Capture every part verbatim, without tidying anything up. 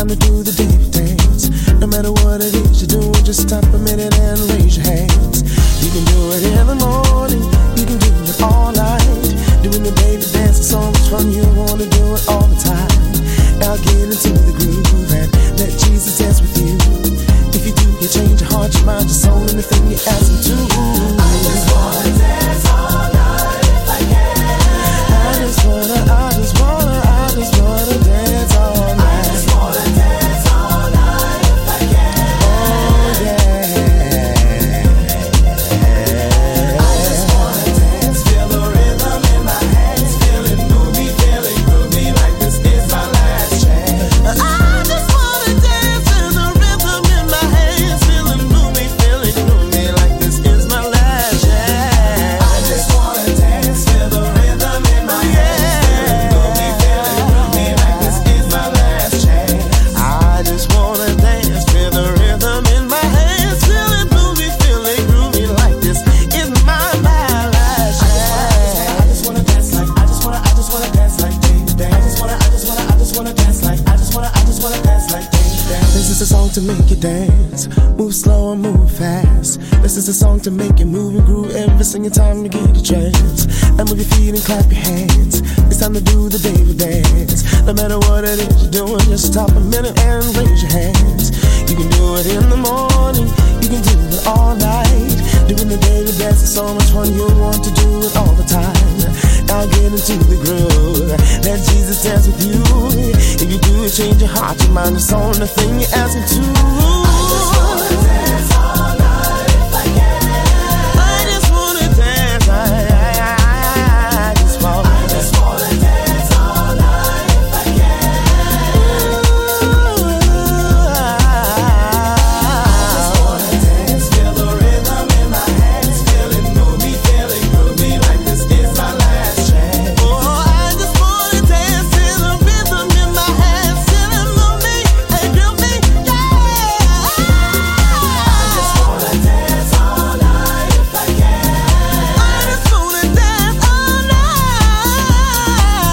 time to do the deep dance. No matter what it is you're doing, just stop a minute and raise your hands. You can do it in the morning, you can do it all night. Doing the baby dance, it's always fun, you wanna do it all the time. Now get into the groove and let Jesus dance with you. If you do, you change your heart, your mind, your soul, anything you ask him to. I just wanna dance all night if I can. I just wanna, I just wanna, I just wanna dance all night. I just wanna dance all night if I can. Oh yeah. I just wanna dance, feel the rhythm in my hands, feel it move me, feel it groove me like this is my last chance. I just wanna dance, feel the rhythm in my hands, feel it move me, feel it groove me like this is my last chance. I just wanna dance, feel the rhythm in my hands, feel it move me, feel it groove me like this is my last chance. I just wanna dance, feel the rhythm in my hands, feel it move me, feel it groove me like this is my my last chance. I just wanna dance like, I just wanna, I just wanna dance like baby dance. I just wanna, I just wanna, I just wanna dance like, I just wanna, I just wanna dance like baby dance. This is a song to make you dance, move slow and move fast. This is a song to make you move and groove every single time you get a chance. Now move your feet and clap your hands. It's time to do the baby dance. No matter what it is you're doing, just stop a minute and raise your hands. You can do it in the morning, you can do it all night. Doing the baby dance is so much fun, you want to do it all the time. Now get into the groove, let Jesus dance with you. If you do it, change your heart, your mind, your soul, the thing you ask him to. I just wanna dance all night if I can. I just wanna dance, I, I, I, I just wanna. I just wanna dance all night if I can. I just wanna dance, feel the rhythm in my hands, feel it move me, feel it groove me like this is my last chance. Oh, I just wanna dance, feel the rhythm in my hands, feel it move me, and groove me, yeah. I just wanna dance all night if I can. I just wanna dance all night.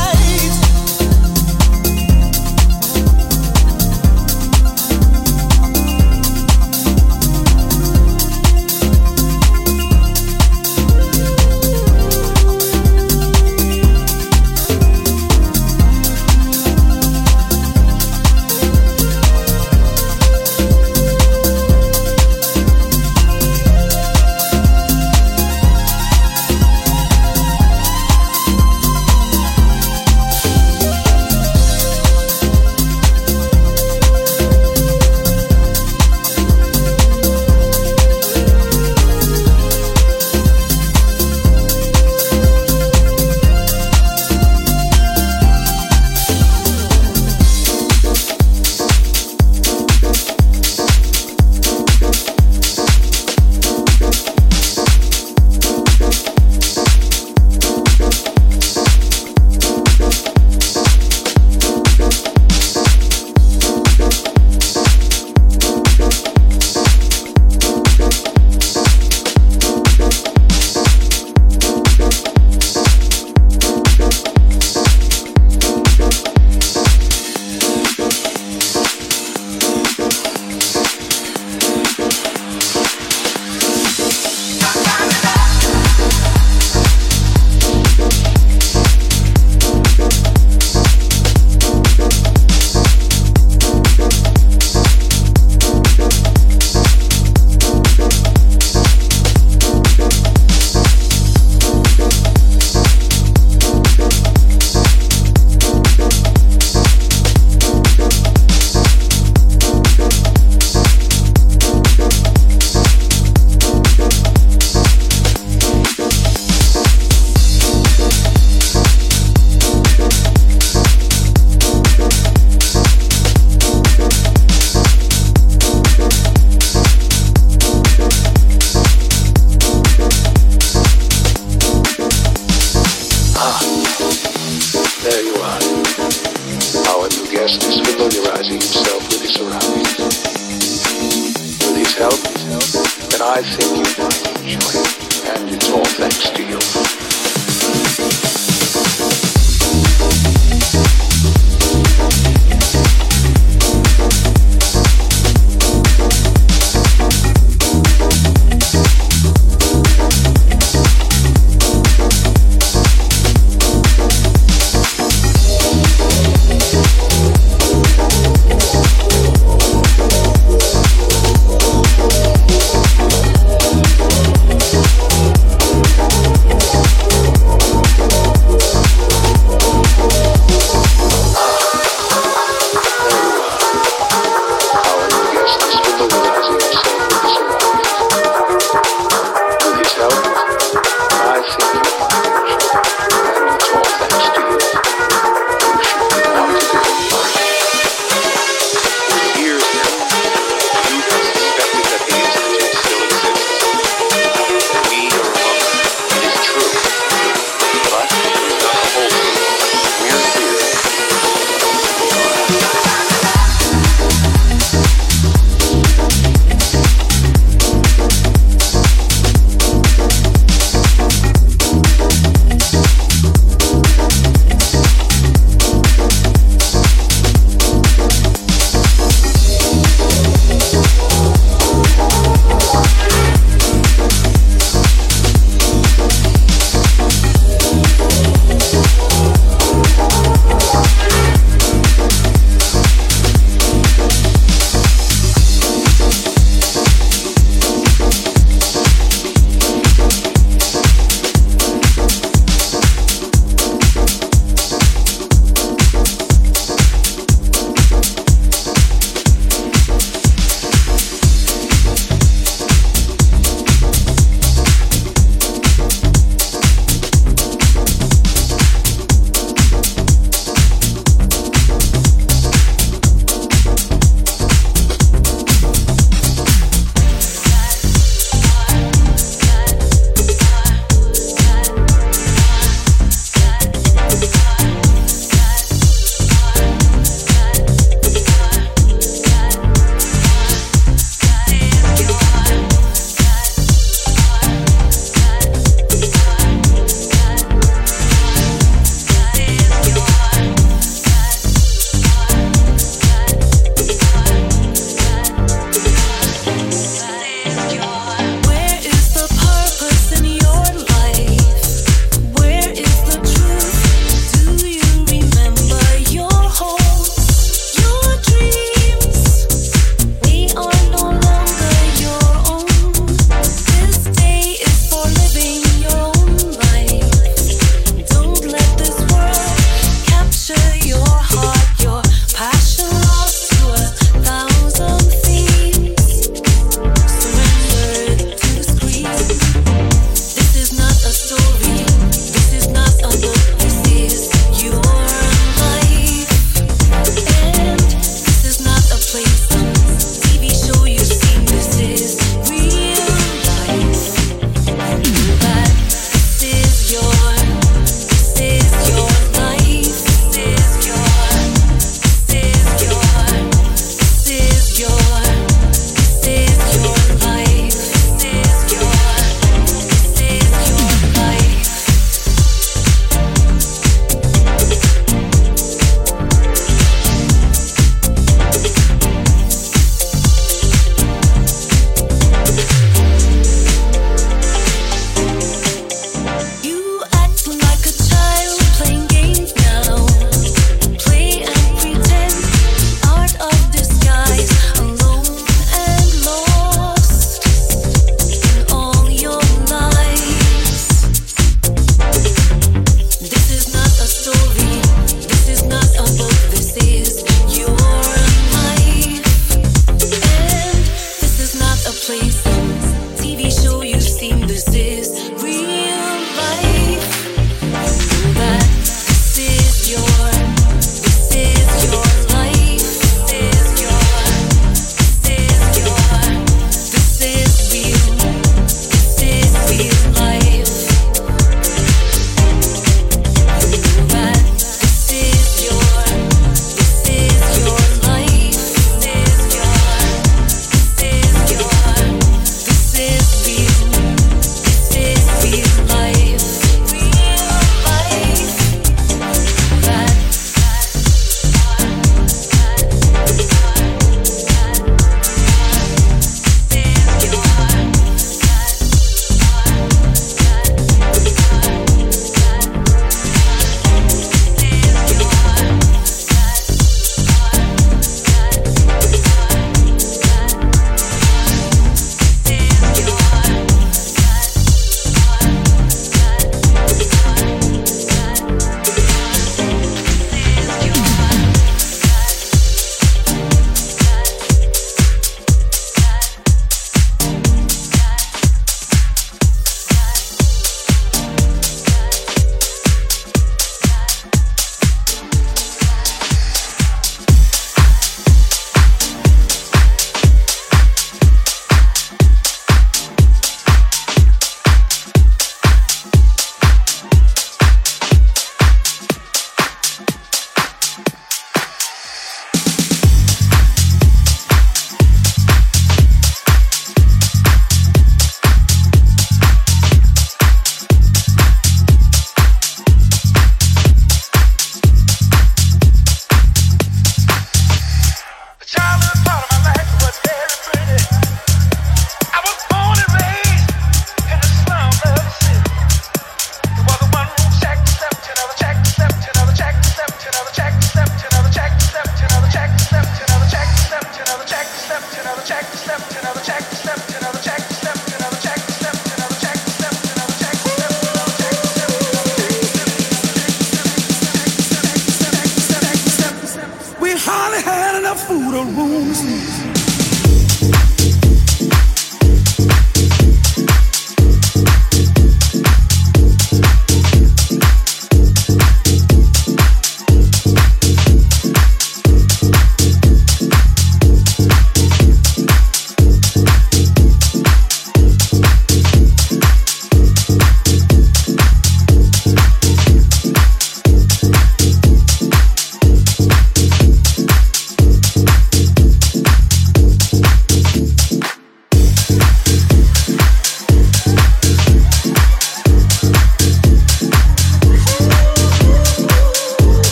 brutal roses.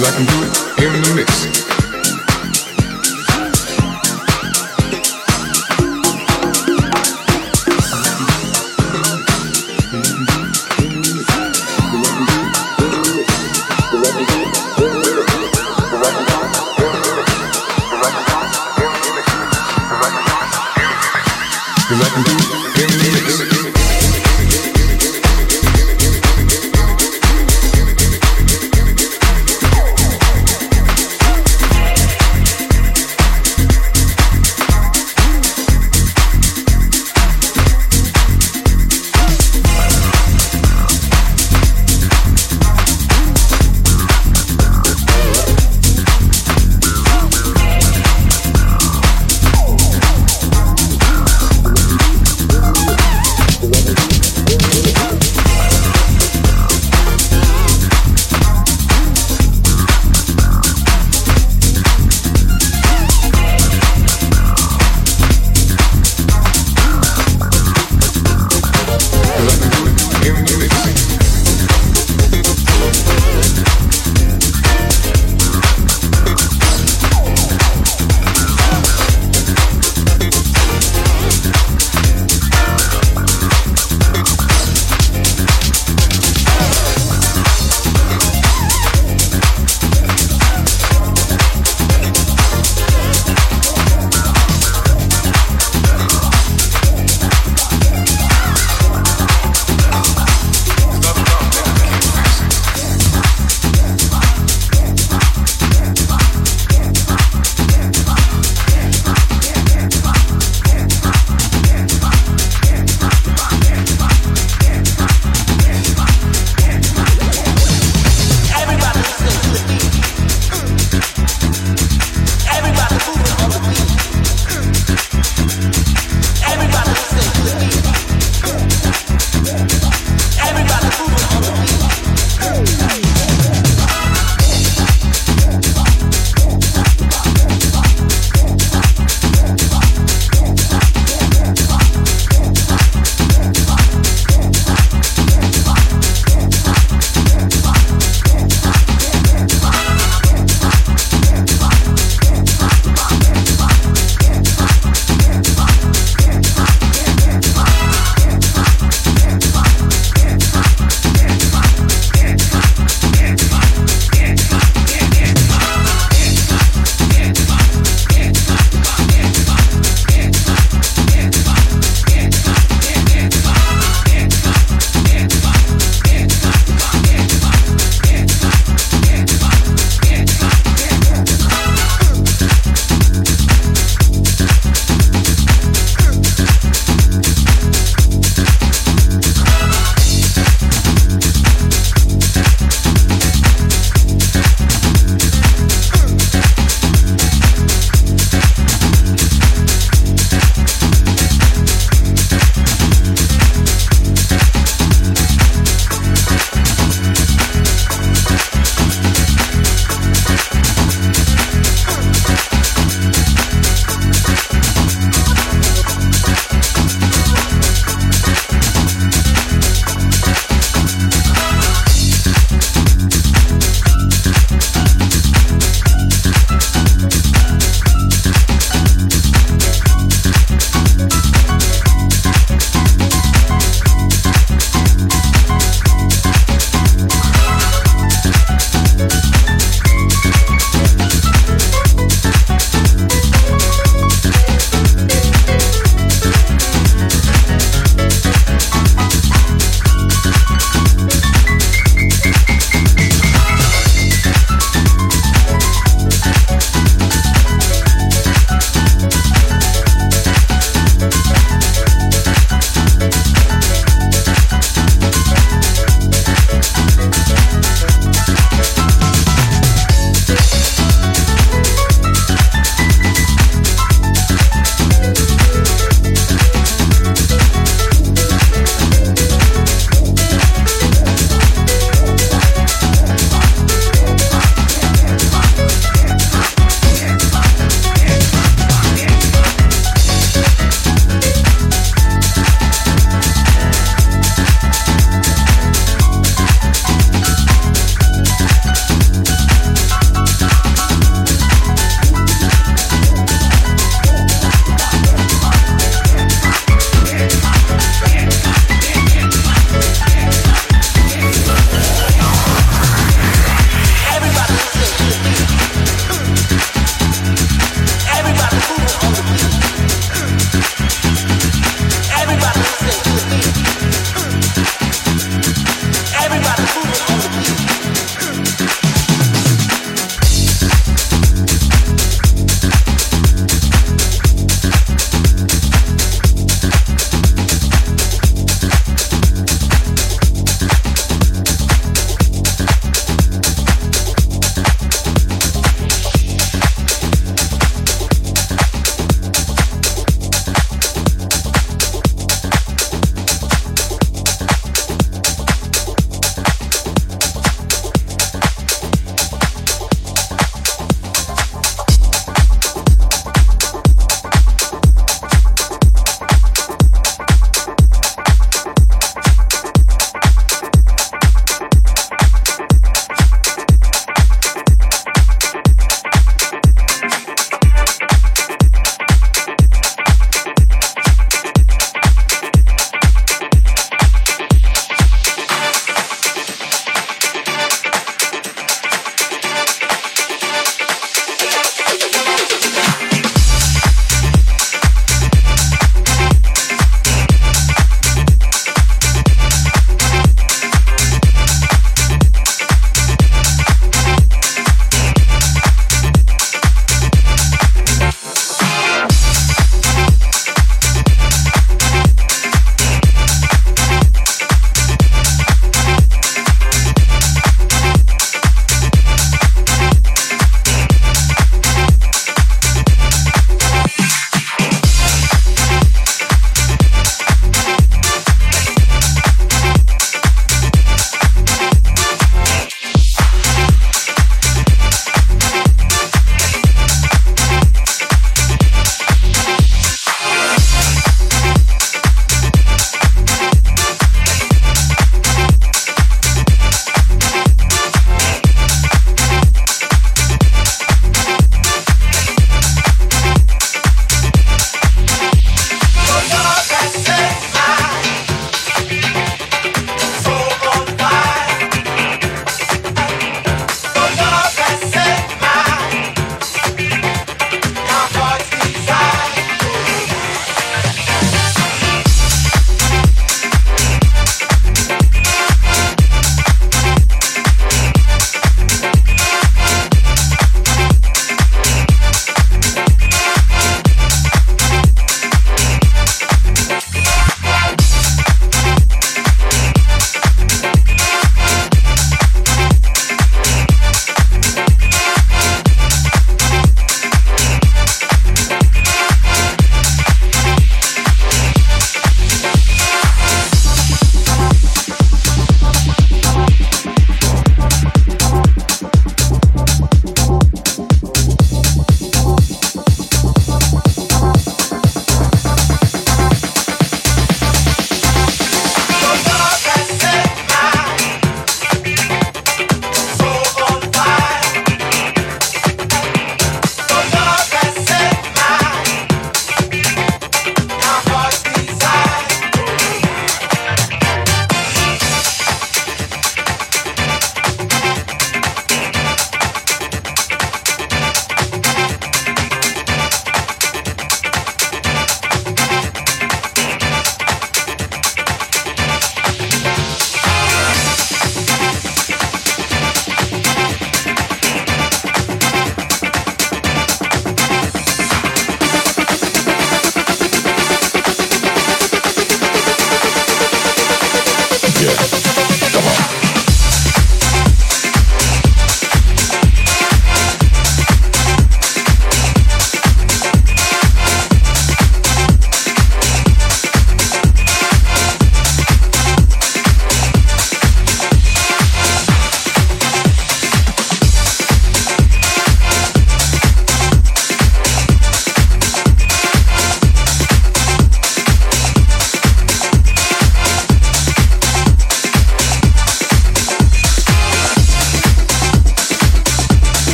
'cause I can do it in the mix.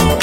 Give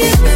it